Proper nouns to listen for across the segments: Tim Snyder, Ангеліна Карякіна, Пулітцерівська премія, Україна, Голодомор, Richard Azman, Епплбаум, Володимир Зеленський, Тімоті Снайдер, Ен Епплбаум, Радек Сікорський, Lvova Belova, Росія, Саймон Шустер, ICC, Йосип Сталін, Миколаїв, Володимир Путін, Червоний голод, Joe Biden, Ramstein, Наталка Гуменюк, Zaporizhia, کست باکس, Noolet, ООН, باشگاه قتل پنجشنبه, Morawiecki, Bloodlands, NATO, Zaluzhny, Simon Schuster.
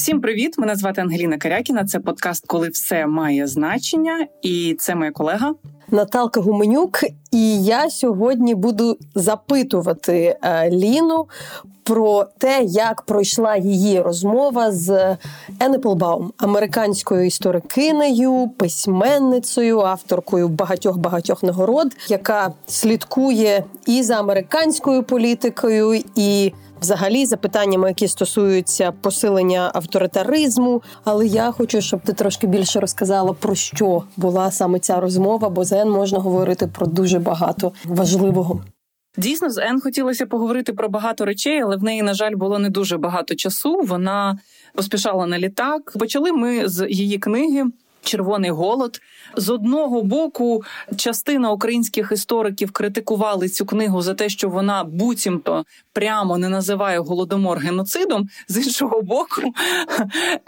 Всім привіт! Мене звати Ангеліна Карякіна. Це подкаст «Коли все має значення». І це моя колега Наталка Гуменюк. І я сьогодні буду запитувати Ліну про те, як пройшла її розмова з Епплбаум, американською історикинею, письменницею, авторкою багатьох нагород, яка слідкує і за американською політикою, і взагалі за питаннями, які стосуються посилення авторитаризму. Але я хочу, щоб ти трошки більше розказала, про що була саме ця розмова, бо за Ен можна говорити про дуже багато важливого. Дійсно, з Ен хотілося поговорити про багато речей, але в неї, на жаль, було не дуже багато часу. Вона поспішала на літак. Почали ми з її книги «Червоний голод». З одного боку, частина українських істориків критикували цю книгу за те, що вона буцімто прямо не називає Голодомор геноцидом. З іншого боку,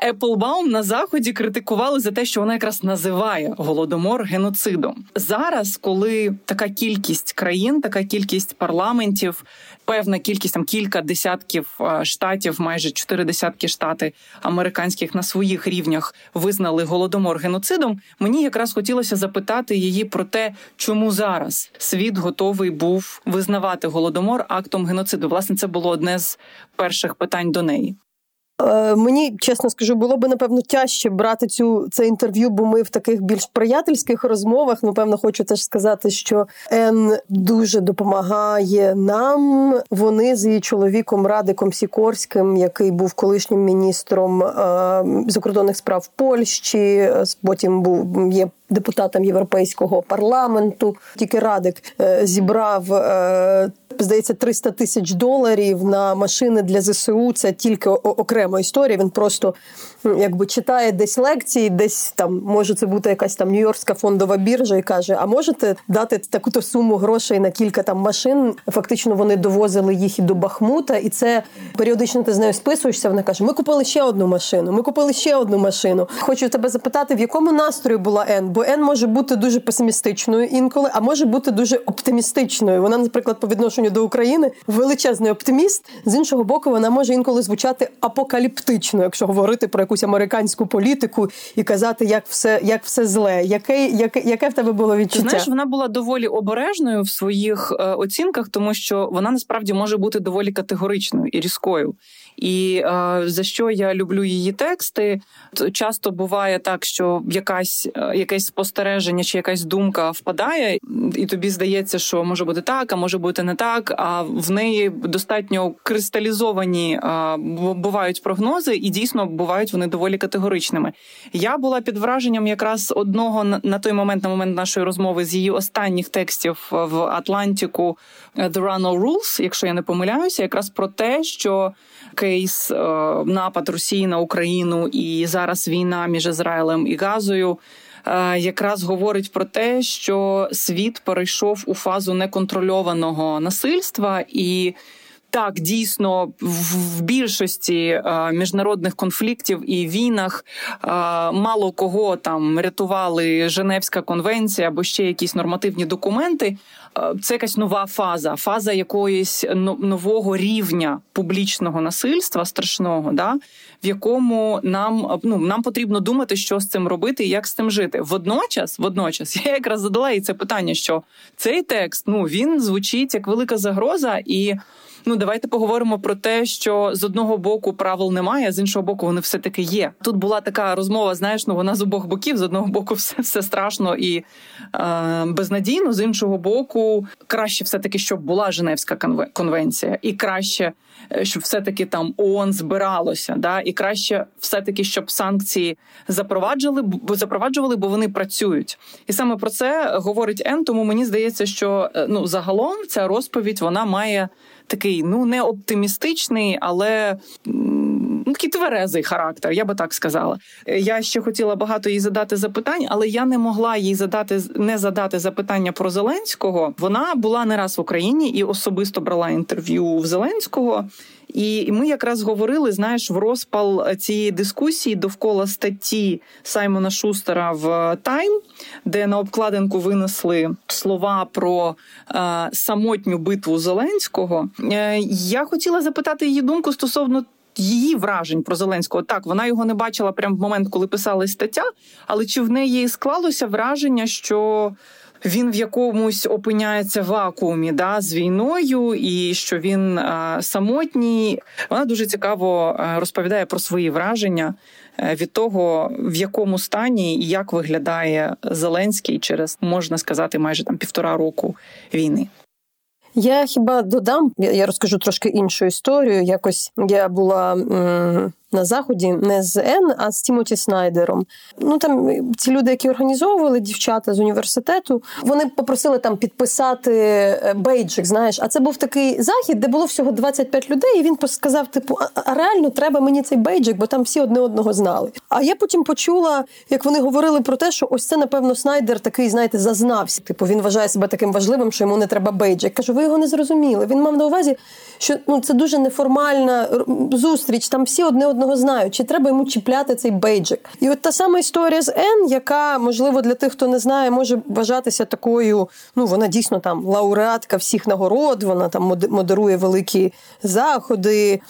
Епплбаум на Заході критикували за те, що вона якраз називає Голодомор геноцидом. Зараз, коли така кількість країн, така кількість парламентів, певна кількість, там кілька десятків штатів, майже 40 штати американських на своїх рівнях визнали Голодомор геноцидом, мені якраз хотілося запитати її про те, чому зараз світ готовий був визнавати Голодомор актом геноциду. Власне, це було одне з перших питань до неї. Мені, чесно скажу, було б, напевно, тяжче брати це інтерв'ю, бо ми в таких більш приятельських розмовах. Напевно, хочу теж сказати, що Ен дуже допомагає нам. Вони з її чоловіком Радеком Сікорським, який був колишнім міністром закордонних справ Польщі, потім є депутатом Європейського парламенту. Тільки Радек зібрав, здається, $300,000 на машини для ЗСУ. Це тільки окрема історія. Він просто якби читає десь лекції, десь там, може це бути якась там Нью-Йоркська фондова біржа, і каже, а можете дати таку-то суму грошей на кілька там машин? Фактично вони довозили їх і до Бахмута, і це періодично ти з нею списуєшся, вона каже, ми купили ще одну машину. Хочу тебе запитати, в якому настрої була Ен? Бо Ен може бути дуже песимістичною інколи, а може бути дуже оптимістичною. Вона, наприклад, по відношенню до України величезний оптиміст. З іншого боку, вона може інколи звучати апокаліптично, якщо говорити про якусь американську політику і казати, як все зле. Яке в тебе було відчуття? Знаєш, вона була доволі обережною в своїх оцінках, тому що вона насправді може бути доволі категоричною і різкою. І за що я люблю її тексти, часто буває так, що якесь спостереження чи якась думка впадає, і тобі здається, що може бути так, а може бути не так, а в неї достатньо кристалізовані бувають прогнози, і дійсно бувають вони доволі категоричними. Я була під враженням якраз одного на момент нашої розмови з її останніх текстів в Атлантику «The Run or Rules», якщо я не помиляюся, якраз про те, що кейс напад Росії на Україну і зараз війна між Ізраїлем і Газою якраз говорить про те, що світ перейшов у фазу неконтрольованого насильства. І так, дійсно, в більшості міжнародних конфліктів і війнах мало кого там рятували Женевська конвенція або ще якісь нормативні документи. Це якась нова фаза якоїсь нового рівня публічного насильства страшного, да, в якому нам потрібно думати, що з цим робити і як з цим жити. Водночас, я якраз задала їй це питання, що цей текст, він звучить як велика загроза, і давайте поговоримо про те, що з одного боку правил немає, а з іншого боку вони все-таки є. Тут була така розмова, знаєш, вона з обох боків. З одного боку все страшно і безнадійно, з іншого боку краще все-таки, щоб була Женевська конвенція. І краще, щоб все-таки там ООН збиралося. Да? І краще все-таки, щоб санкції запроваджували, бо вони працюють. І саме про це говорить Ен, тому мені здається, що загалом ця розповідь, вона має такий, не оптимістичний, але такий тверезий характер, я би так сказала. Я ще хотіла багато їй задати запитань, але я не могла їй не задати запитання про Зеленського. Вона була не раз в Україні і особисто брала інтерв'ю в Зеленського. І ми якраз говорили, в розпал цієї дискусії довкола статті Саймона Шустера в «Тайм», де на обкладинку винесли слова про самотню битву Зеленського. Я хотіла запитати її думку стосовно її вражень про Зеленського. Так, вона його не бачила прямо в момент, коли писалась стаття, але чи в неї склалося враження, що він в якомусь опиняється вакуумі, да, з війною, і що він самотній. Вона дуже цікаво розповідає про свої враження від того, в якому стані і як виглядає Зеленський через, можна сказати, майже там 1.5 року війни. Я хіба додам, я розкажу трошки іншу історію. Якось я була на Заході не з Н, а з Тімоті Снайдером. Ну, там ці люди, які організовували, дівчата з університету, вони попросили там підписати бейджик, знаєш. А це був такий захід, де було всього 25 людей, і він сказав, типу, а реально треба мені цей бейджик, бо там всі одне одного знали. А я потім почула, як вони говорили про те, що ось це, напевно, Снайдер такий, знаєте, зазнався. Типу, він вважає себе таким важливим, що йому не треба бейджик. Кажу, ви його не зрозуміли. Він мав на увазі, що ну, це дуже неформальна зустріч, там всі одне одного знаю, чи треба йому чіпляти цей бейджик. І от та сама історія з Н, яка, можливо, для тих, хто не знає, може вважатися такою, ну, вона дійсно там лауреатка всіх нагород, вона там модерує великі заходи,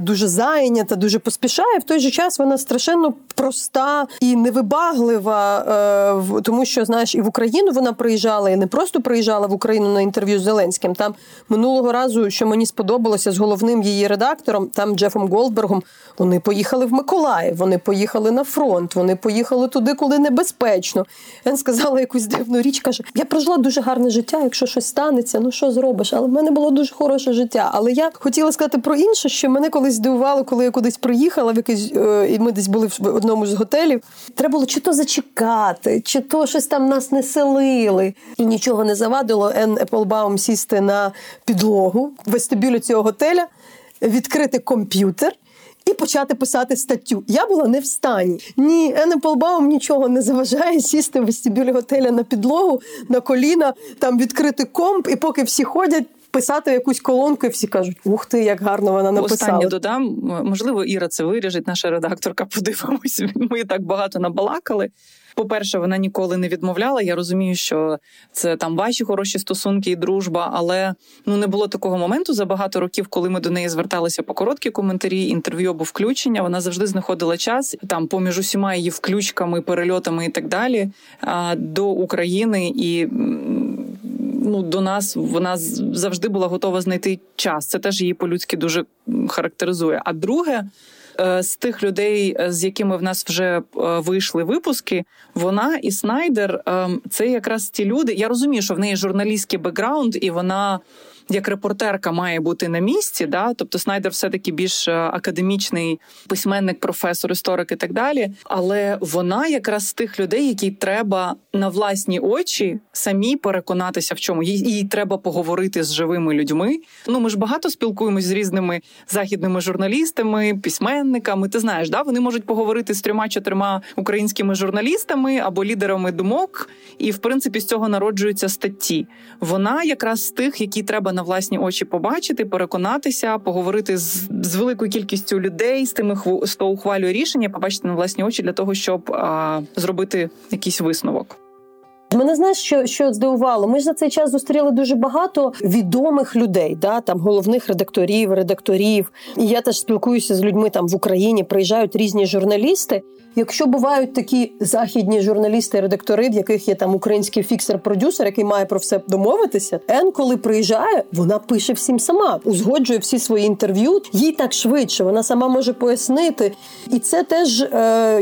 дуже зайнята, дуже поспішає. В той же час вона страшенно проста і невибаглива, тому що, знаєш, і в Україну вона приїжджала, і не просто приїжджала в Україну на інтерв'ю з Зеленським. Там минулого разу, що мені сподобалося, з головним її редактором, там Джефом Голдбергом, вони поїхали в Миколаїв, вони поїхали на фронт, вони поїхали туди, коли небезпечно. Ен сказала якусь дивну річ, каже, я прожила дуже гарне життя, якщо щось станеться, ну що зробиш, але в мене було дуже хороше життя. Але я хотіла сказати про інше, що мене колись здивувало, коли я кудись приїхала, в якийсь, і ми десь були в одному з готелів, треба було чи то зачекати, чи то щось там нас не селили. І нічого не завадило Ен Епплбаум сісти на підлогу в вестибюлі цього готеля, відкрити комп'ютер, і почати писати статтю. Я була не в стані. Ні, Ен Епплбаум нічого не заважає сісти в вестибюлі готеля на підлогу, на коліна, там відкрити комп, і поки всі ходять, писати якусь колонку, і всі кажуть, ух ти, як гарно вона написала. Останнє додам, можливо, Іра це виріжить, наша редакторка, подивимось, ми так багато набалакали. По-перше, вона ніколи не відмовляла. Я розумію, що це там ваші хороші стосунки і дружба, але ну не було такого моменту за багато років, коли ми до неї зверталися по короткі коментарі, інтерв'ю або включення. Вона завжди знаходила час там поміж усіма її включками, перельотами і так далі до України і. Ну, до нас вона завжди була готова знайти час. Це теж її по-людськи дуже характеризує. А друге, з тих людей, з якими в нас вже вийшли випуски, вона і Снайдер – це якраз ті люди. Я розумію, що в неї журналістський бекграунд, і вона як репортерка має бути на місці. Да? Тобто Снайдер все-таки більш академічний письменник, професор, історик і так далі. Але вона якраз з тих людей, якій треба на власні очі самі переконатися в чому. Їй треба поговорити з живими людьми. Ну, ми ж багато спілкуємось з різними західними журналістами, письменниками. Ти знаєш, да? Вони можуть поговорити з 3-4 українськими журналістами або лідерами думок. І, в принципі, з цього народжуються статті. Вона якраз з тих, які треба на власні очі побачити, переконатися, поговорити з великою кількістю людей, з тими, хто ухвалює рішення, побачити на власні очі для того, щоб зробити якийсь висновок. Мене, знаєш, що здивувало? Ми ж за цей час зустріли дуже багато відомих людей, да? Там головних редакторів, редакторів. І я теж спілкуюся з людьми там в Україні, приїжджають різні журналісти. Якщо бувають такі західні журналісти, редактори, в яких є там український фіксер-продюсер, який має про все домовитися, Ен, коли приїжджає, вона пише всім сама, узгоджує всі свої інтерв'ю, їй так швидше, вона сама може пояснити. І це теж,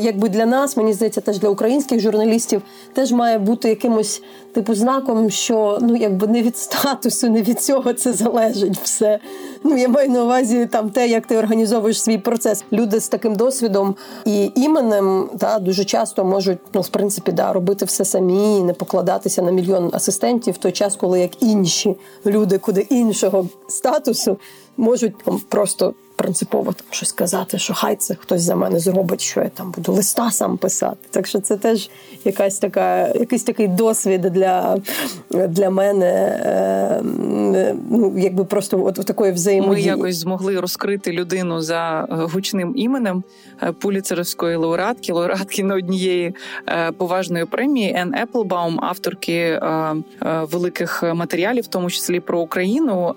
якби для нас, мені здається, теж для українських журналістів, теж має бути якимось типу знаком, що ну якби не від статусу, не від цього це залежить все. Ну я маю на увазі там те, як ти організовуєш свій процес. Люди з таким досвідом і іменем та дуже часто можуть, ну в принципі, да, робити все самі, не покладатися на 1 мільйон асистентів в той час, коли як інші люди, куди іншого статусу, можуть там, просто принципово там щось сказати, що хай це хтось за мене зробить, що я там буду листа сам писати. Так що це теж якась така, якийсь такий досвід для мене, ну якби просто от такої взаємодії. Ми якось змогли розкрити людину за гучним іменем Пулітцерівської лауреатки на однієї поважної премії Ен Епплбаум, авторки великих матеріалів, в тому числі про Україну.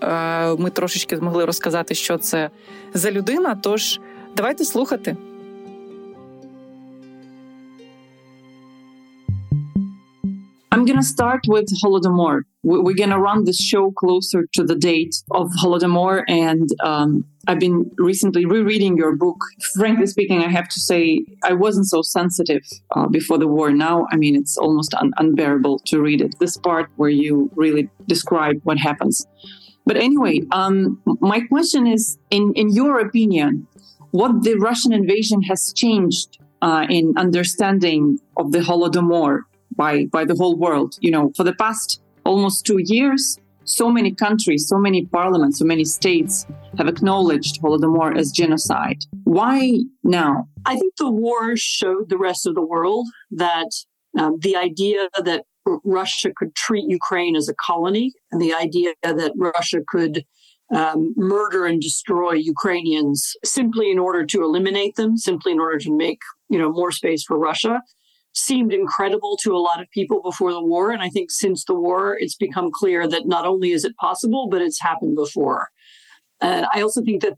Ми трошечки змогли розказати, що це за людина, тож давайте слухати. I'm going to start with Holodomor. We're going to run this show closer to the date of Holodomor. And I've been recently rereading your book. Frankly speaking, I have to say I wasn't so sensitive before the war. Now, I mean, it's almost unbearable to read it. This part where you really describe what happens. But anyway, my question is, in your opinion, what the Russian invasion has changed in understanding of the Holodomor? By the whole world, you know, for the past almost 2 years, so many countries, so many parliaments, so many states have acknowledged Holodomor as genocide. Why now? I think the war showed the rest of the world that the idea that Russia could treat Ukraine as a colony and the idea that Russia could murder and destroy Ukrainians simply in order to eliminate them, simply in order to make, you know, more space for Russia, seemed incredible to a lot of people before the war. And I think since the war, it's become clear that not only is it possible, but it's happened before. And I also think that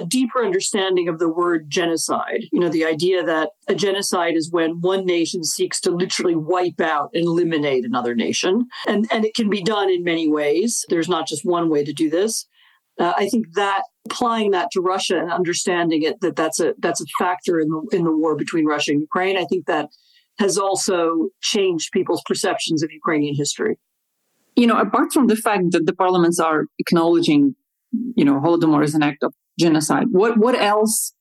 a deeper understanding of the word genocide, you know, the idea that a genocide is when one nation seeks to literally wipe out and eliminate another nation. And it can be done in many ways. There's not just one way to do this. I think that applying that to Russia and understanding it, that's a factor in the war between Russia and Ukraine, I think that has also changed people's perceptions of Ukrainian history. You know, apart from the fact that the parliaments are acknowledging, you know, Holodomor as an act of genocide, what else,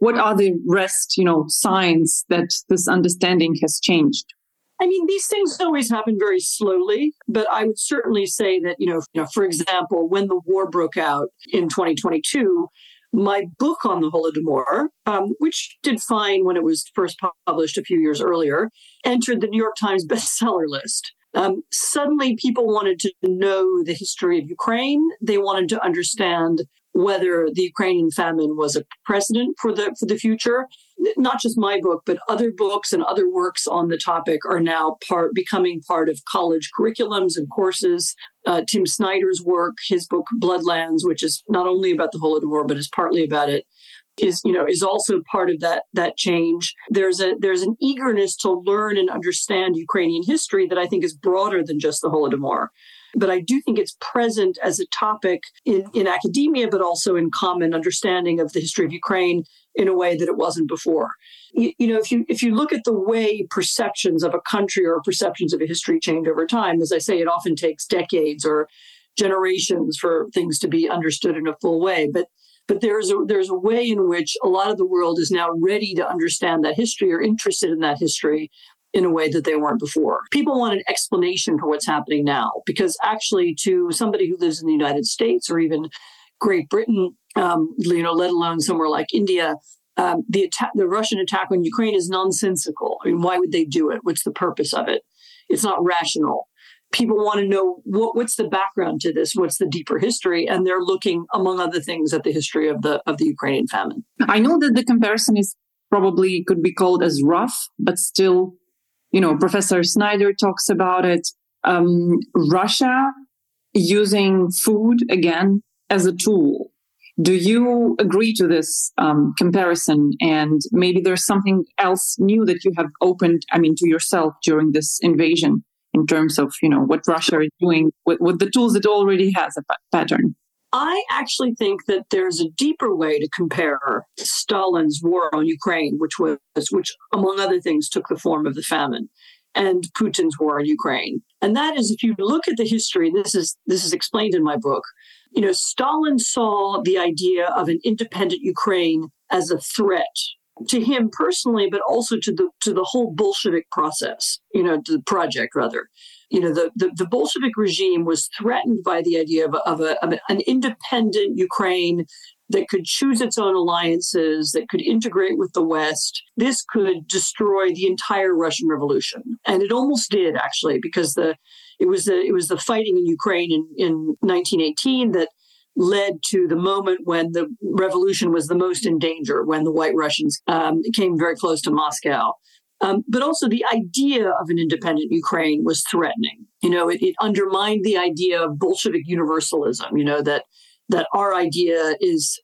what are the rest, you know, signs that this understanding has changed? I mean, these things always happen very slowly, but I would certainly say that, you know, for example, when the war broke out in 2022, my book on the Holodomor, which did fine when it was first published a few years earlier, entered the New York Times bestseller list. Suddenly, people wanted to know the history of Ukraine. They wanted to understand whether the Ukrainian famine was a precedent for the future. Not just my book, but other books and other works on the topic are now becoming part of college curriculums and courses. Tim Snyder's work, his book Bloodlands, which is not only about the Holodomor, but is partly about it, is also part of that change. There's an eagerness to learn and understand Ukrainian history that I think is broader than just the Holodomor. But I do think it's present as a topic in academia, but also in common understanding of the history of Ukraine in a way that it wasn't before. You know, if you look at the way perceptions of a country or perceptions of a history change over time, as I say, it often takes decades or generations for things to be understood in a full way. But there's a way in which a lot of the world is now ready to understand that history or interested in that history in a way that they weren't before. People want an explanation for what's happening now, because actually to somebody who lives in the United States or even Great Britain, you know, let alone somewhere like India, the Russian attack on Ukraine is nonsensical. I mean, why would they do it? What's the purpose of it? It's not rational. People want to know what's the background to this, what's the deeper history, and they're looking, among other things, at the history of the Ukrainian famine. I know that the comparison is probably could be called as rough, but still, you know, Professor Snyder talks about it. Russia using food again as a tool. Do you agree to this comparison? And maybe there's something else new that you have opened, I mean, to yourself during this invasion in terms of, you know, what Russia is doing with the tools it already has a pattern. I actually think that there's a deeper way to compare Stalin's war on Ukraine, which among other things took the form of the famine, and Putin's war on Ukraine. And that is, if you look at the history, this is explained in my book, you know, Stalin saw the idea of an independent Ukraine as a threat to him personally, but also to the whole Bolshevik process, you know, to the project rather. You know, the Bolshevik regime was threatened by the idea of an independent Ukraine that could choose its own alliances, that could integrate with the West. This could destroy the entire Russian Revolution. And it almost did, actually, because it was the fighting in Ukraine in 1918 that led to the moment when the revolution was the most in danger, when the White Russians came very close to Moscow. But also the idea of an independent Ukraine was threatening. You know, it undermined the idea of Bolshevik universalism, you know, that that our idea is,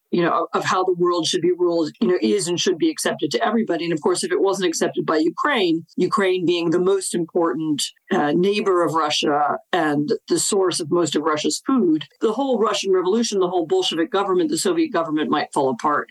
of how the world should be ruled, is and should be accepted to everybody. And of course, if it wasn't accepted by Ukraine, Ukraine being the most important neighbor of Russia and the source of most of Russia's food, the whole Russian Revolution, the whole Bolshevik government, the Soviet government might fall apart.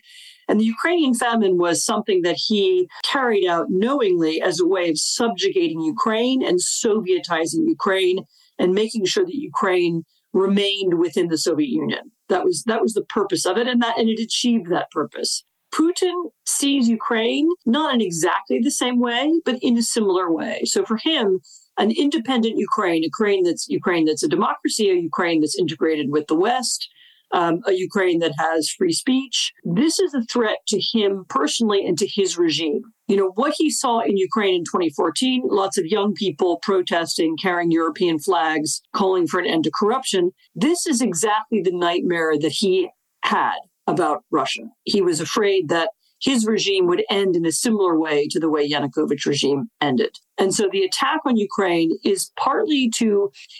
And the Ukrainian famine was something that he carried out knowingly as a way of subjugating Ukraine and Sovietizing Ukraine and making sure that Ukraine remained within the Soviet Union. That was the purpose of it, and it achieved that purpose. Putin sees Ukraine not in exactly the same way, but in a similar way. So for him, an independent Ukraine that's a democracy, a Ukraine that's integrated with the West, a Ukraine that has free speech. This is a threat to him personally and to his regime. What he saw in Ukraine in 2014, lots of young people protesting, carrying European flags, calling for an end to corruption. This is exactly the nightmare that he had about Russia. He was afraid that his regime would end in a similar way to the way Yanukovych's regime ended. And so the attack on Ukraine is partly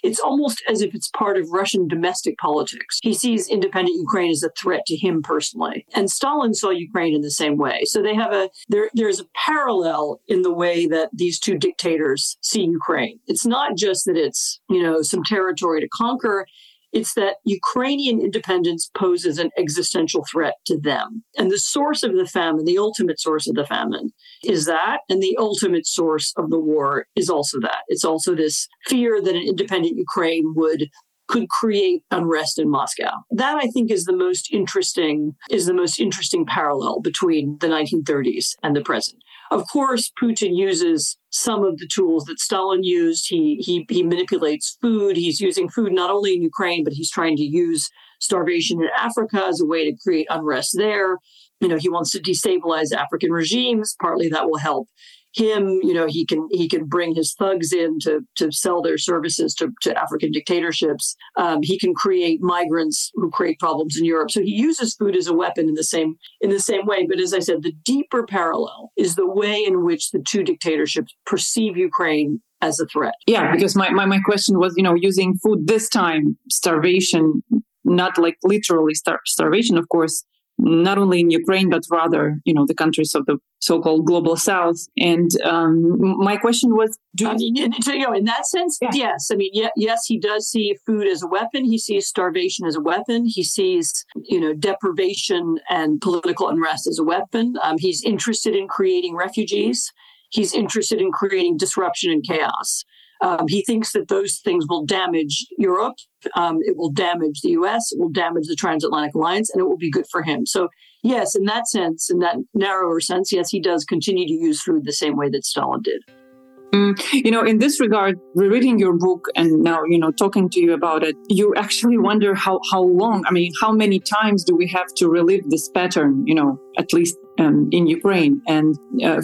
it's almost as if it's part of Russian domestic politics. He sees independent Ukraine as a threat to him personally. And Stalin saw Ukraine in the same way. So they have there's a parallel in the way that these two dictators see Ukraine. It's not just that it's, some territory to conquer. It's that Ukrainian independence poses an existential threat to them. And the source of the famine, the ultimate source of the famine, is that. And the ultimate source of the war is also that. It's also this fear that an independent Ukraine could create unrest in Moscow. That, I think, is the most interesting parallel between the 1930s and the present. Of course, Putin uses some of the tools that Stalin used. He manipulates food. He's using food not only in Ukraine, but he's trying to use starvation in Africa as a way to create unrest there. He wants to destabilize African regimes. Partly that will help him. He can bring his thugs in to sell their services to African dictatorships. He can create migrants who create problems in Europe. So he uses food as a weapon in the same way. But as I said, the deeper parallel is the way in which the two dictatorships perceive Ukraine as a threat. Yeah, because my question was, using food this time, starvation, not like literally starvation, of course, not only in Ukraine, but rather, the countries of the so-called global South. And my question was, in that sense, yeah. Yes. Yes, he does see food as a weapon. He sees starvation as a weapon. He sees, deprivation and political unrest as a weapon. He's interested in creating refugees. He's interested in creating disruption and chaos. He thinks that those things will damage Europe, it will damage the U.S., it will damage the transatlantic alliance, and it will be good for him. So, yes, in that sense, in that narrower sense, yes, he does continue to use food the same way that Stalin did. In this regard, reading your book and now, talking to you about it, you actually wonder how many times do we have to relive this pattern, at least in Ukraine. And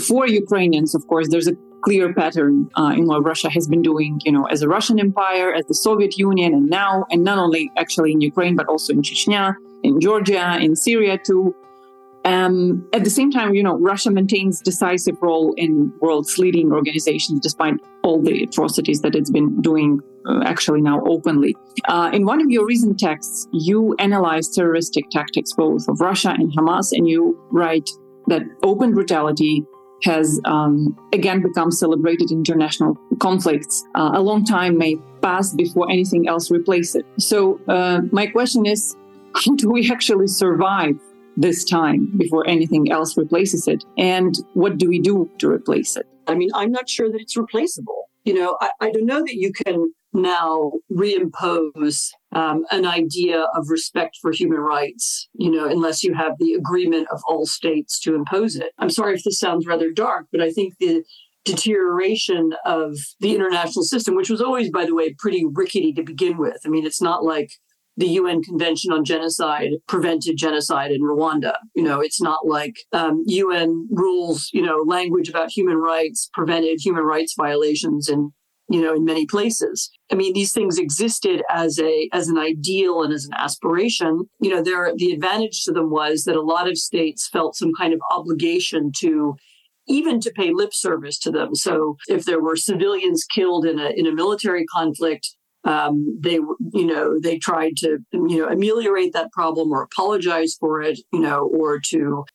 for Ukrainians, of course, there's a clear pattern in what Russia has been doing, as a Russian empire, as the Soviet Union, and now, and not only actually in Ukraine, but also in Chechnya, in Georgia, in Syria too. At the same time, Russia maintains decisive role in world's leading organizations, despite all the atrocities that it's been doing actually now openly. In one of your recent texts, you analyze terroristic tactics, both of Russia and Hamas, and you write that open brutality has again become celebrated international conflicts. A long time may pass before anything else replaces it. So my question is, how do we actually survive this time before anything else replaces it? And what do we do to replace it? I'm not sure that it's replaceable. I don't know that you can now reimpose an idea of respect for human rights, unless you have the agreement of all states to impose it. I'm sorry if this sounds rather dark, but I think the deterioration of the international system, which was always, by the way, pretty rickety to begin with. It's not like the UN Convention on Genocide prevented genocide in Rwanda. It's not like UN rules, language about human rights prevented human rights violations in many places. These things existed as an ideal and as an aspiration. The advantage to them was that a lot of states felt some kind of obligation to even to pay lip service to them. So if there were civilians killed in a military conflict, They tried to, ameliorate that problem or apologize for it, or to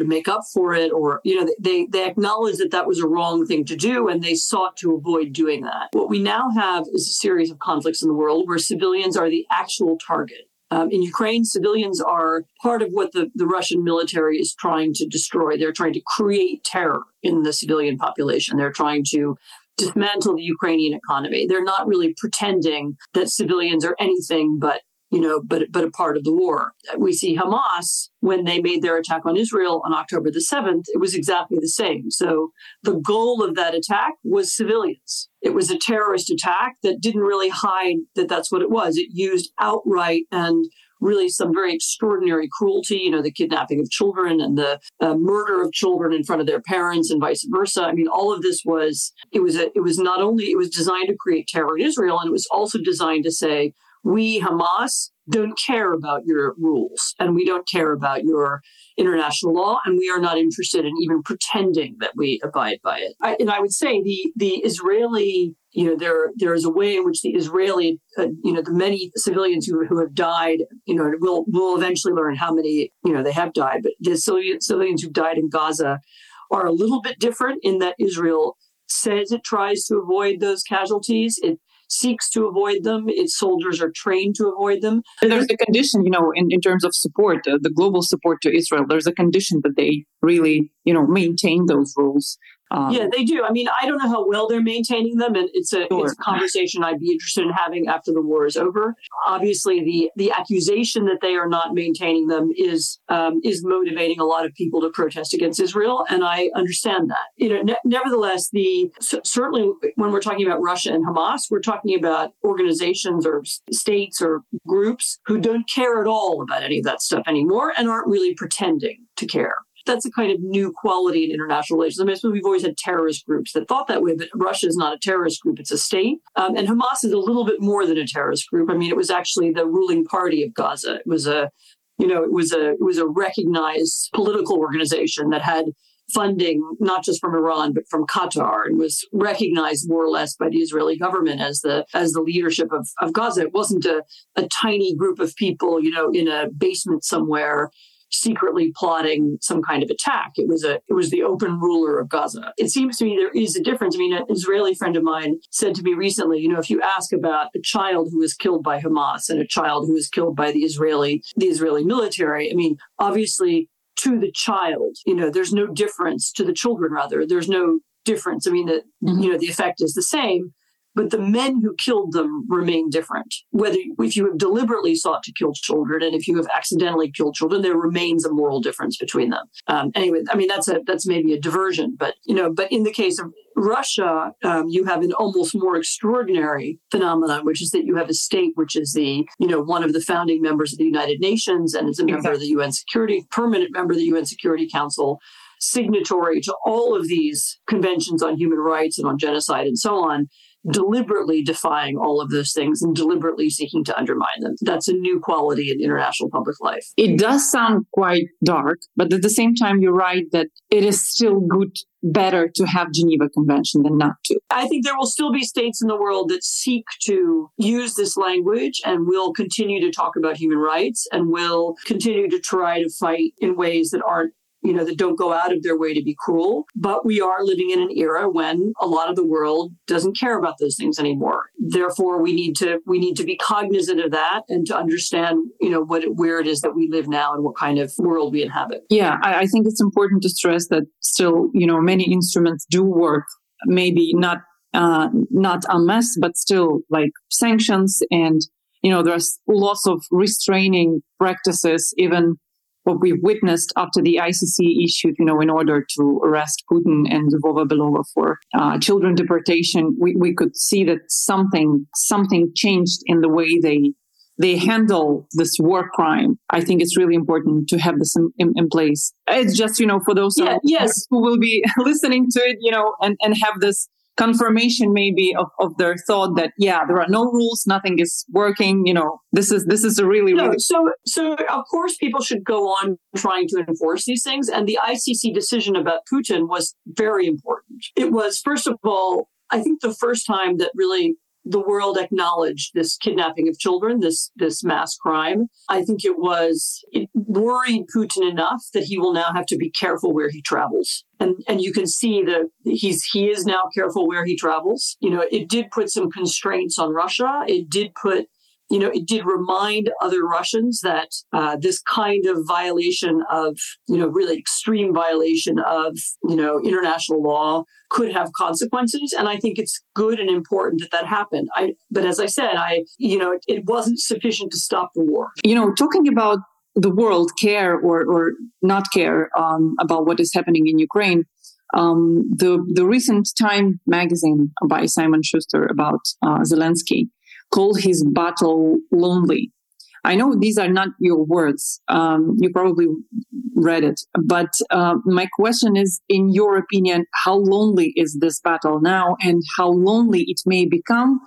make up for it, or, they acknowledged that was a wrong thing to do, and they sought to avoid doing that. What we now have is a series of conflicts in the world where civilians are the actual target. In Ukraine, civilians are part of what the Russian military is trying to destroy. They're trying to create terror in the civilian population. They're trying to dismantle the Ukrainian economy. They're not really pretending that civilians are anything but a part of the war. We see Hamas, when they made their attack on Israel on October the 7th, it was exactly the same. So the goal of that attack was civilians. It was a terrorist attack that didn't really hide that that's what it was. It used outright and really some very extraordinary cruelty, the kidnapping of children and the murder of children in front of their parents and vice versa. I mean, all of this was designed to create terror in Israel, and it was also designed to say, we, Hamas, don't care about your rules, and we don't care about your international law, and we are not interested in even pretending that we abide by it. I would say the Israeli, there is a way in which the Israeli, the many civilians who have died, we'll eventually learn how many, they have died, but the civilians who died in Gaza are a little bit different in that Israel says it tries to avoid those casualties. It seeks to avoid them. Its soldiers are trained to avoid them. And there's a condition, in terms of support, the global support to Israel, there's a condition that they really, maintain those rules. Yeah, they do. I mean, I don't know how well they're maintaining them, and it's a conversation I'd be interested in having after the war is over. Obviously, the accusation that they are not maintaining them is motivating a lot of people to protest against Israel, and I understand that. Nevertheless, certainly when we're talking about Russia and Hamas, we're talking about organizations or states or groups who don't care at all about any of that stuff anymore and aren't really pretending to care. That's a kind of new quality in international relations. I suppose we've always had terrorist groups that thought that way, but Russia is not a terrorist group. It's a state. And Hamas is a little bit more than a terrorist group. I mean, it was actually the ruling party of Gaza. It was a recognized political organization that had funding not just from Iran, but from Qatar, and was recognized more or less by the Israeli government as the leadership of Gaza. It wasn't a tiny group of people, in a basement somewhere, secretly plotting some kind of attack. It was the open ruler of Gaza. It seems to me there is a difference. I mean, an Israeli friend of mine said to me recently, if you ask about a child who was killed by Hamas and a child who was killed by the Israeli military, I mean, obviously to the child, there's no difference. To the children, rather, there's no difference. I mean, the effect is the same. But the men who killed them remain different. If you have deliberately sought to kill children and if you have accidentally killed children, there remains a moral difference between them. Anyway, I mean, that's maybe a diversion. But, but in the case of Russia, you have an almost more extraordinary phenomenon, which is that you have a state which is one of the founding members of the United Nations and is a member of the permanent member of the UN Security Council, signatory to all of these conventions on human rights and on genocide and so on, deliberately defying all of those things and deliberately seeking to undermine them. That's a new quality in international public life. It does sound quite dark, but at the same time, you're right that it is still better to have Geneva Convention than not to. I think there will still be states in the world that seek to use this language and will continue to talk about human rights and will continue to try to fight in ways that aren't that don't go out of their way to be cruel. But we are living in an era when a lot of the world doesn't care about those things anymore. Therefore, we need to be cognizant of that and to understand, where it is that we live now and what kind of world we inhabit. Yeah, I think it's important to stress that still, many instruments do work, maybe not unless, but still like sanctions. And, there's lots of restraining practices, even what we've witnessed after the ICC issued, an order to arrest Putin and Lvova Belova for children deportation, we could see that something changed in the way they handle this war crime. I think it's really important to have this in place. It's just, for those who will be listening to it, and have this confirmation maybe of their thought that, there are no rules, nothing is working, this is a really... No, so of course people should go on trying to enforce these things. And the ICC decision about Putin was very important. It was, first of all, I think the first time that really the world acknowledged this kidnapping of children, this mass crime. I think it worried Putin enough that he will now have to be careful where he travels. And you can see that he is now careful where he travels. You know, it did put some constraints on Russia. It did put, you know, it did remind other Russians that this kind of violation of, you know, really extreme violation of, you know, international law could have consequences. And I think it's good and important that happened. But as I said, it wasn't sufficient to stop the war. You know, talking about the world care or not care about what is happening in Ukraine, the recent Time magazine by Simon Schuster about Zelensky called his battle lonely. I know these are not your words. You probably read it. But my question is, in your opinion, how lonely is this battle now and how lonely it may become,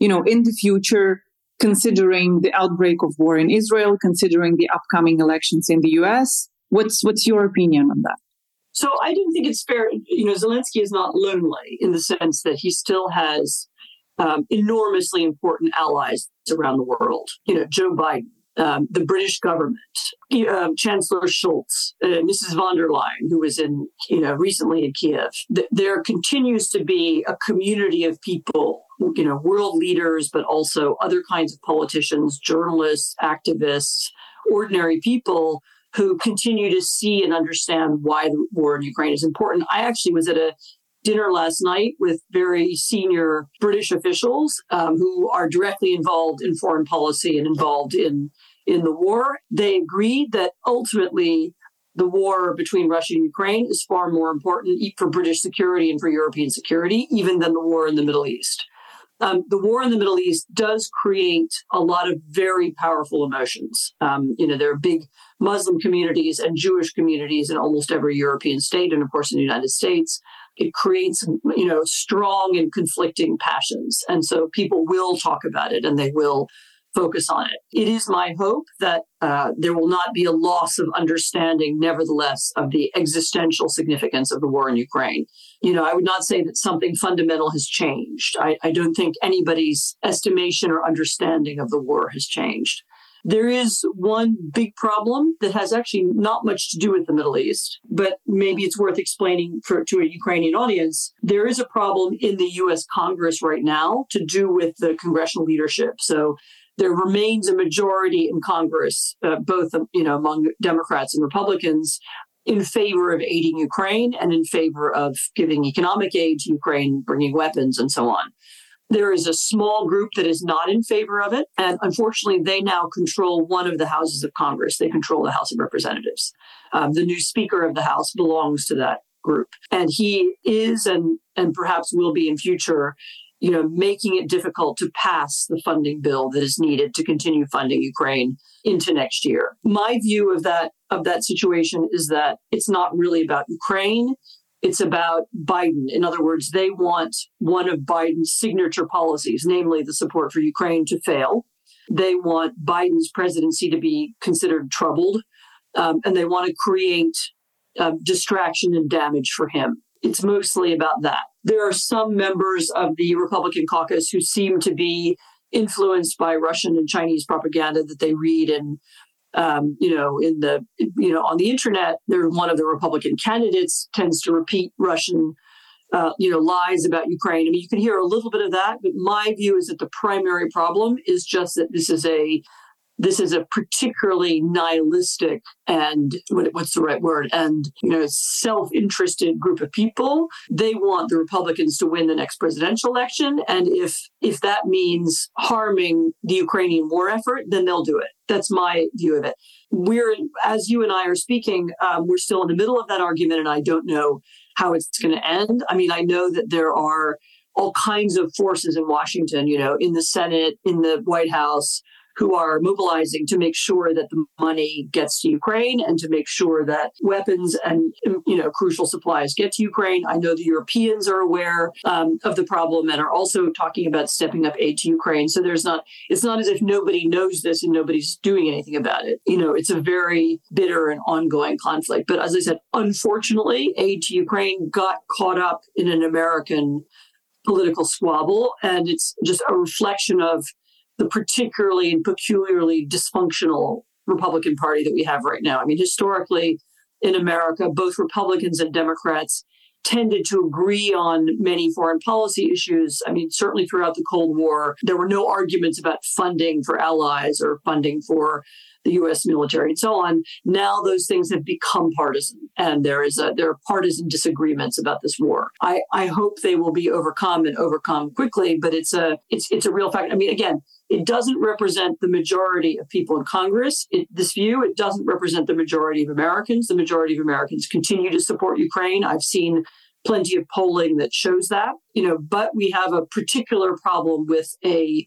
you know, in the future, considering the outbreak of war in Israel, considering the upcoming elections in the US? What's your opinion on that? So I don't think it's fair. You know, Zelensky is not lonely in the sense that he still has enormously important allies around the world. You know, Joe Biden, the British government, Chancellor Schultz, Mrs. von der Leyen, who was in, you know, recently in Kiev. There continues to be a community of people, you know, world leaders, but also other kinds of politicians, journalists, activists, ordinary people who continue to see and understand why the war in Ukraine is important. I actually was at a dinner last night with very senior British officials who are directly involved in foreign policy and involved in the war. They agreed that ultimately the war between Russia and Ukraine is far more important for British security and for European security, even than the war in the Middle East. The war in the Middle East does create a lot of very powerful emotions. You know, there are big Muslim communities and Jewish communities in almost every European state, and of course in the United States. It creates, you know, strong and conflicting passions. And so people will talk about it and they will focus on it. It is my hope that there will not be a loss of understanding, nevertheless, of the existential significance of the war in Ukraine. You know, I would not say that something fundamental has changed. I don't think anybody's estimation or understanding of the war has changed. There is one big problem that has actually not much to do with the Middle East, but maybe it's worth explaining to a Ukrainian audience. There is a problem in the U.S. Congress right now to do with the congressional leadership. So there remains a majority in Congress, both, you know, among Democrats and Republicans, in favor of aiding Ukraine and in favor of giving economic aid to Ukraine, bringing weapons and so on. There is a small group that is not in favor of it. And unfortunately, they now control one of the houses of Congress. They control the House of Representatives. The new Speaker of the House belongs to that group. And he is and perhaps will be in future, you know, making it difficult to pass the funding bill that is needed to continue funding Ukraine into next year. My view of that situation is that it's not really about Ukraine. It's about Biden. In other words, they want one of Biden's signature policies, namely the support for Ukraine, to fail. They want Biden's presidency to be considered troubled, and they want to create distraction and damage for him. It's mostly about that. There are some members of the Republican caucus who seem to be influenced by Russian and Chinese propaganda that they read and on the internet. There's one of the Republican candidates tends to repeat Russian, lies about Ukraine. I mean, you can hear a little bit of that, but my view is that the primary problem is just that this is a particularly nihilistic and what's the right word? And, you know, self-interested group of people. They want the Republicans to win the next presidential election. And if that means harming the Ukrainian war effort, then they'll do it. That's my view of it. We're, as you and I are speaking, we're still in the middle of that argument, and I don't know how it's going to end. I mean, I know that there are all kinds of forces in Washington, you know, in the Senate, in the White House, who are mobilizing to make sure that the money gets to Ukraine and to make sure that weapons and, you know, crucial supplies get to Ukraine. I know the Europeans are aware of the problem and are also talking about stepping up aid to Ukraine. So it's not as if nobody knows this and nobody's doing anything about it. You know, it's a very bitter and ongoing conflict. But as I said, unfortunately, aid to Ukraine got caught up in an American political squabble, and it's just a reflection of the particularly and peculiarly dysfunctional Republican Party that we have right now. I mean, historically in America, both Republicans and Democrats tended to agree on many foreign policy issues. I mean, certainly throughout the Cold War, there were no arguments about funding for allies or funding for the U.S. military and so on. Now those things have become partisan, and there are partisan disagreements about this war. I hope they will be overcome quickly, but it's a real fact. I mean, again, it doesn't represent the majority of people in Congress. This view doesn't represent the majority of Americans. The majority of Americans continue to support Ukraine. I've seen plenty of polling that shows that, but we have a particular problem with a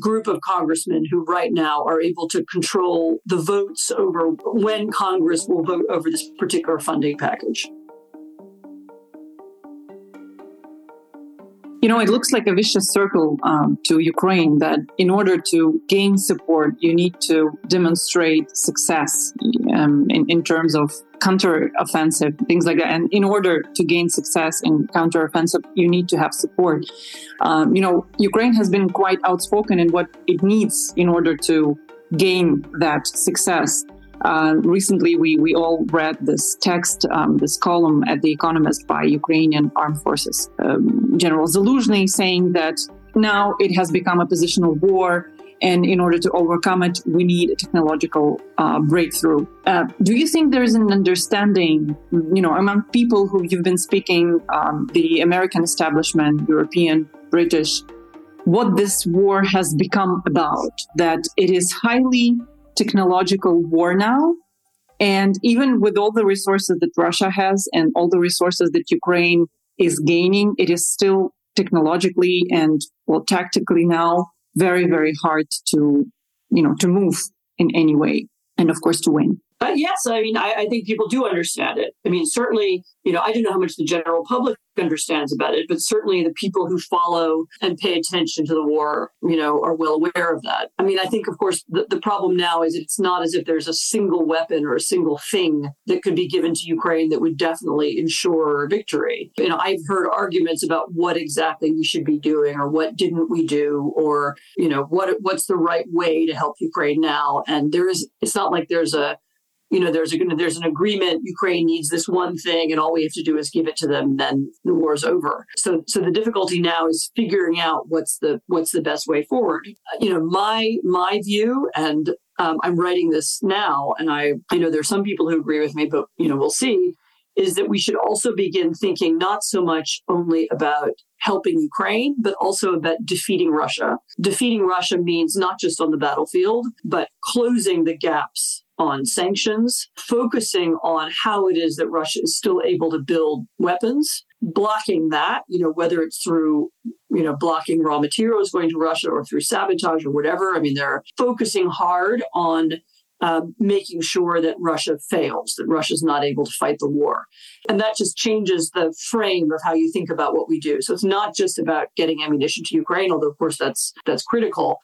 group of congressmen who right now are able to control the votes over when Congress will vote over this particular funding package. It looks like a vicious circle to Ukraine, that in order to gain support, you need to demonstrate success in terms of counteroffensive, things like that. And in order to gain success in counteroffensive, you need to have support. Ukraine has been quite outspoken in what it needs in order to gain that success. Recently, we all read this text, this column at The Economist by Ukrainian Armed Forces General Zaluzhny, saying that now it has become a positional war, and in order to overcome it, we need a technological breakthrough. Do you think there is an understanding, among people who you've been speaking, the American establishment, European, British, what this war has become about? That it is highly technological war now, and even with all the resources that Russia has and all the resources that Ukraine is gaining, it is still technologically and tactically now very, very hard to move in any way, and of course to win. But yes, I think people do understand it. I mean, certainly, I don't know how much the general public understands about it, but certainly the people who follow and pay attention to the war, are well aware of that. I mean, I think, of course, the problem now is it's not as if there's a single weapon or a single thing that could be given to Ukraine that would definitely ensure victory. I've heard arguments about what exactly we should be doing or what didn't we do or, what's the right way to help Ukraine now. And it's not like there's an agreement, Ukraine needs this one thing, and all we have to do is give it to them, then the war's over. So the difficulty now is figuring out what's the best way forward. My view, and I'm writing this now, and I know there's some people who agree with me, but we'll see, is that we should also begin thinking not so much only about helping Ukraine, but also about defeating Russia. Defeating Russia means not just on the battlefield, but closing the gaps on sanctions, focusing on how it is that Russia is still able to build weapons, blocking that, whether it's through, blocking raw materials going to Russia or through sabotage or whatever. I mean, they're focusing hard on making sure that Russia fails, that Russia's not able to fight the war. And that just changes the frame of how you think about what we do. So it's not just about getting ammunition to Ukraine, although, of course, that's critical.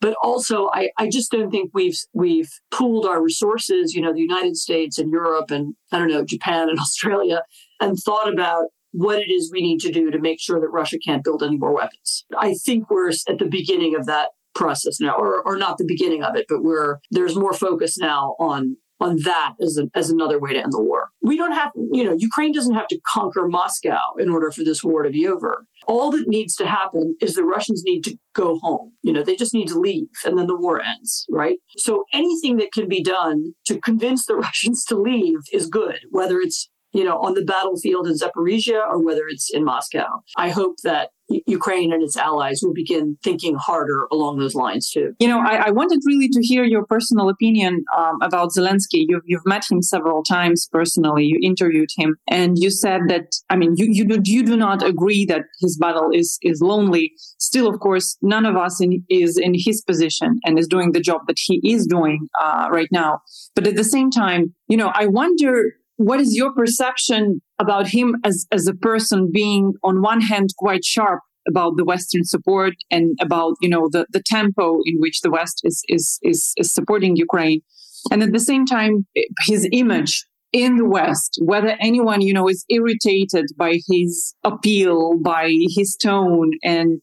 But also, I just don't think we've pooled our resources, the United States and Europe and, I don't know, Japan and Australia, and thought about what it is we need to do to make sure that Russia can't build any more weapons. I think we're at the beginning of that process now, or not the beginning of it, but there's more focus now on that as another way to end the war. We don't have, Ukraine doesn't have to conquer Moscow in order for this war to be over. All that needs to happen is the Russians need to go home. They just need to leave, and then the war ends, right? So anything that can be done to convince the Russians to leave is good, whether it's, on the battlefield in Zaporizhia or whether it's in Moscow. I hope that Ukraine and its allies will begin thinking harder along those lines too. I wanted really to hear your personal opinion about Zelensky. You've met him several times personally. You interviewed him, and you said that you do not agree that his battle is lonely. Still, of course, none of us is in his position and is doing the job that he is doing right now. But at the same time, I wonder, what is your perception about him as a person, being on one hand quite sharp about the Western support and about the tempo in which the West is supporting Ukraine, and at the same time his image in the West, whether anyone, you know, is irritated by his appeal, by his tone and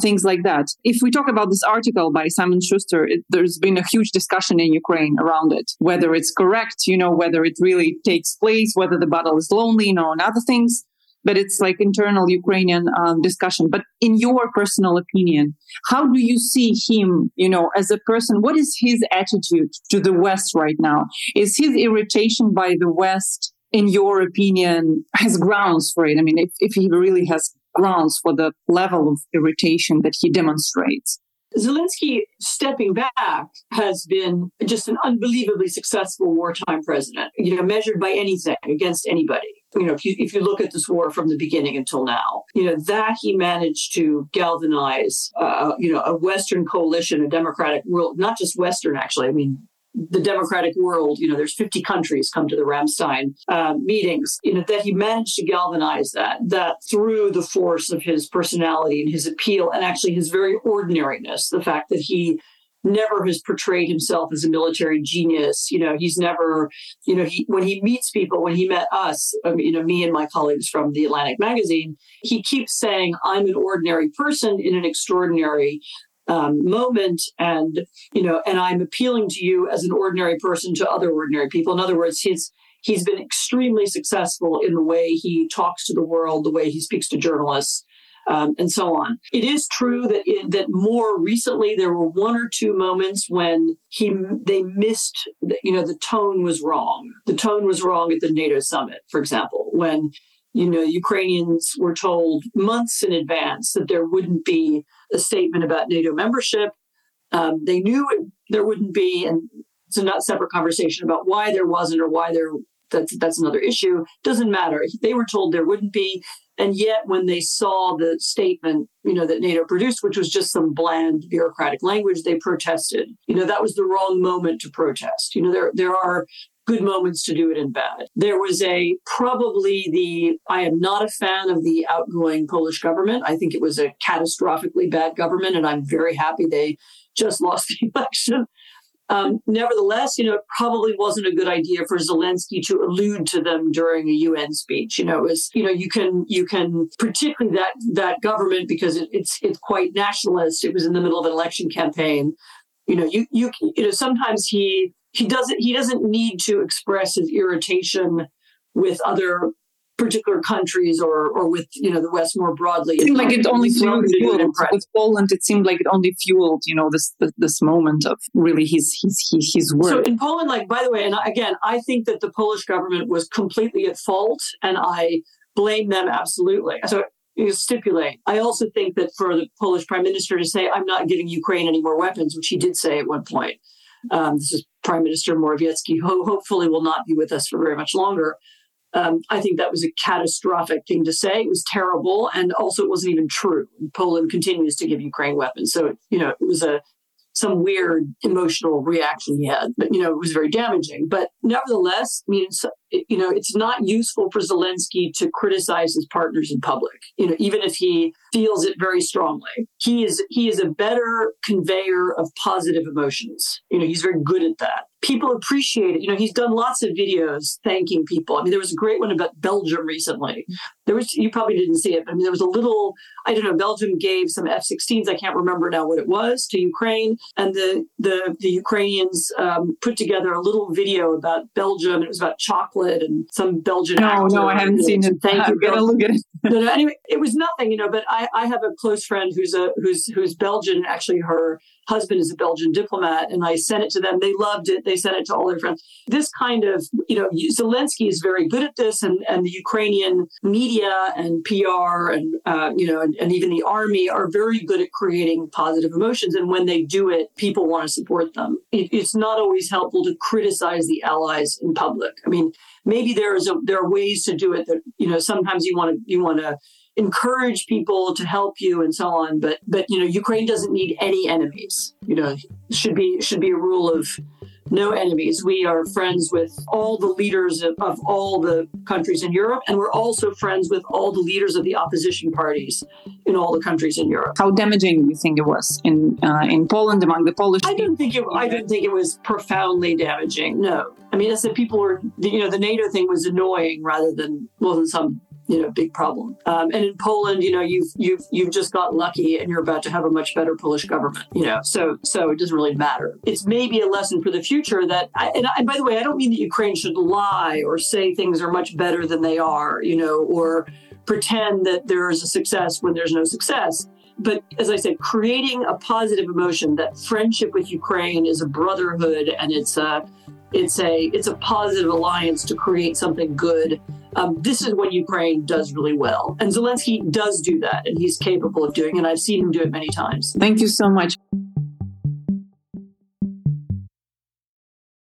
things like that. If we talk about this article by Simon Schuster, there's been a huge discussion in Ukraine around it, whether it's correct, you know, whether it really takes place, whether the battle is lonely, you know, and other things. But it's like internal Ukrainian discussion. But in your personal opinion, how do you see him, you know, as a person? What is his attitude to the West right now? Is his irritation by the West, in your opinion, has grounds for it? I mean, if he really has grounds for the level of irritation that he demonstrates. Zelensky, stepping back, has been just an unbelievably successful wartime president, you know, measured by anything against anybody. You know, if you look at this war from the beginning until now, you know, that he managed to galvanize, you know, a Western coalition, a democratic world, not just Western, actually. I mean, the democratic world, you know, there's 50 countries come to the Ramstein meetings, you know, that he managed to galvanize that through the force of his personality and his appeal and actually his very ordinariness, the fact that he never has portrayed himself as a military genius. You know, he's never, you know, when he meets people, when he met us, you know, me and my colleagues from The Atlantic magazine, he keeps saying, I'm an ordinary person in an extraordinary moment. And, you know, and I'm appealing to you as an ordinary person to other ordinary people. In other words, he's been extremely successful in the way he talks to the world, the way he speaks to journalists. And so on. It is true that more recently there were one or two moments when they missed, you know, the tone was wrong. The tone was wrong at the NATO summit, for example, when, you know, Ukrainians were told months in advance that there wouldn't be a statement about NATO membership. They knew there wouldn't be, and it's a separate conversation about why there wasn't or why there. That's another issue. Doesn't matter. They were told there wouldn't be. And yet when they saw the statement, you know, that NATO produced, which was just some bland bureaucratic language, they protested. You know, that was the wrong moment to protest. You know, there are good moments to do it and bad. There was I am not a fan of the outgoing Polish government. I think it was a catastrophically bad government, and I'm very happy they just lost the election. Nevertheless, you know, it probably wasn't a good idea for Zelensky to allude to them during a UN speech. You know, it was, you know, you can particularly that government, because it's quite nationalist. It was in the middle of an election campaign. You know, you know, sometimes he doesn't need to express his irritation with other particular countries or with, you know, the West more broadly. It seemed like it only fueled. With Poland, it seemed like it only fueled, you know, this moment of really his work. So in Poland, like, by the way, and again, I think that the Polish government was completely at fault, and I blame them absolutely. So you stipulate. I also think that for the Polish prime minister to say, I'm not giving Ukraine any more weapons, which he did say at one point. This is Prime Minister Morawiecki, who hopefully will not be with us for very much longer. I think that was a catastrophic thing to say. It was terrible. And also it wasn't even true. Poland continues to give Ukraine weapons. So, you know, it was some weird emotional reaction he had. But, you know, it was very damaging. But nevertheless, I mean, you know, it's not useful for Zelensky to criticize his partners in public, you know, even if he feels it very strongly. He is a better conveyor of positive emotions. You know, he's very good at that. People appreciate it. You know, he's done lots of videos thanking people. I mean, there was a great one about Belgium recently. There was, you probably didn't see it, but I mean, there was a little, I don't know, Belgium gave some F-16s. I can't remember now what it was, to Ukraine. And the Ukrainians put together a little video about Belgium. And it was about chocolate and some Belgian actor. No, I haven't seen it. Thank you. Gotta look at it. No, anyway, it was nothing, you know, but I have a close friend who's Belgian. Actually, her husband is a Belgian diplomat, and I sent it to them. They loved it. They sent it to all their friends. This kind of, you know, Zelensky is very good at this, and the Ukrainian media and PR and, you know, and even the army are very good at creating positive emotions. And when they do it, people want to support them. It's not always helpful to criticize the allies in public. I mean, maybe there are ways to do it that, you know, sometimes you want to encourage people to help you and so on. But, you know, Ukraine doesn't need any enemies, you know, should be a rule of no enemies. We are friends with all the leaders of all the countries in Europe, and we're also friends with all the leaders of the opposition parties in all the countries in Europe. How damaging do you think it was in Poland among the Polish? I don't think it was profoundly damaging. No, I mean, as the people were, the NATO thing was annoying rather than some big problem. And in Poland, you've just got lucky, and you're about to have a much better Polish government. So it doesn't really matter. It's maybe a lesson for the future and by the way, I don't mean that Ukraine should lie or say things are much better than they are, or pretend that there is a success when there's no success. But as I said, creating a positive emotion that friendship with Ukraine is a brotherhood, and it's a positive alliance to create something good. This is what Ukraine does really well. And Zelensky does do that, and he's capable of doing it. And I've seen him do it many times. Thank you so much.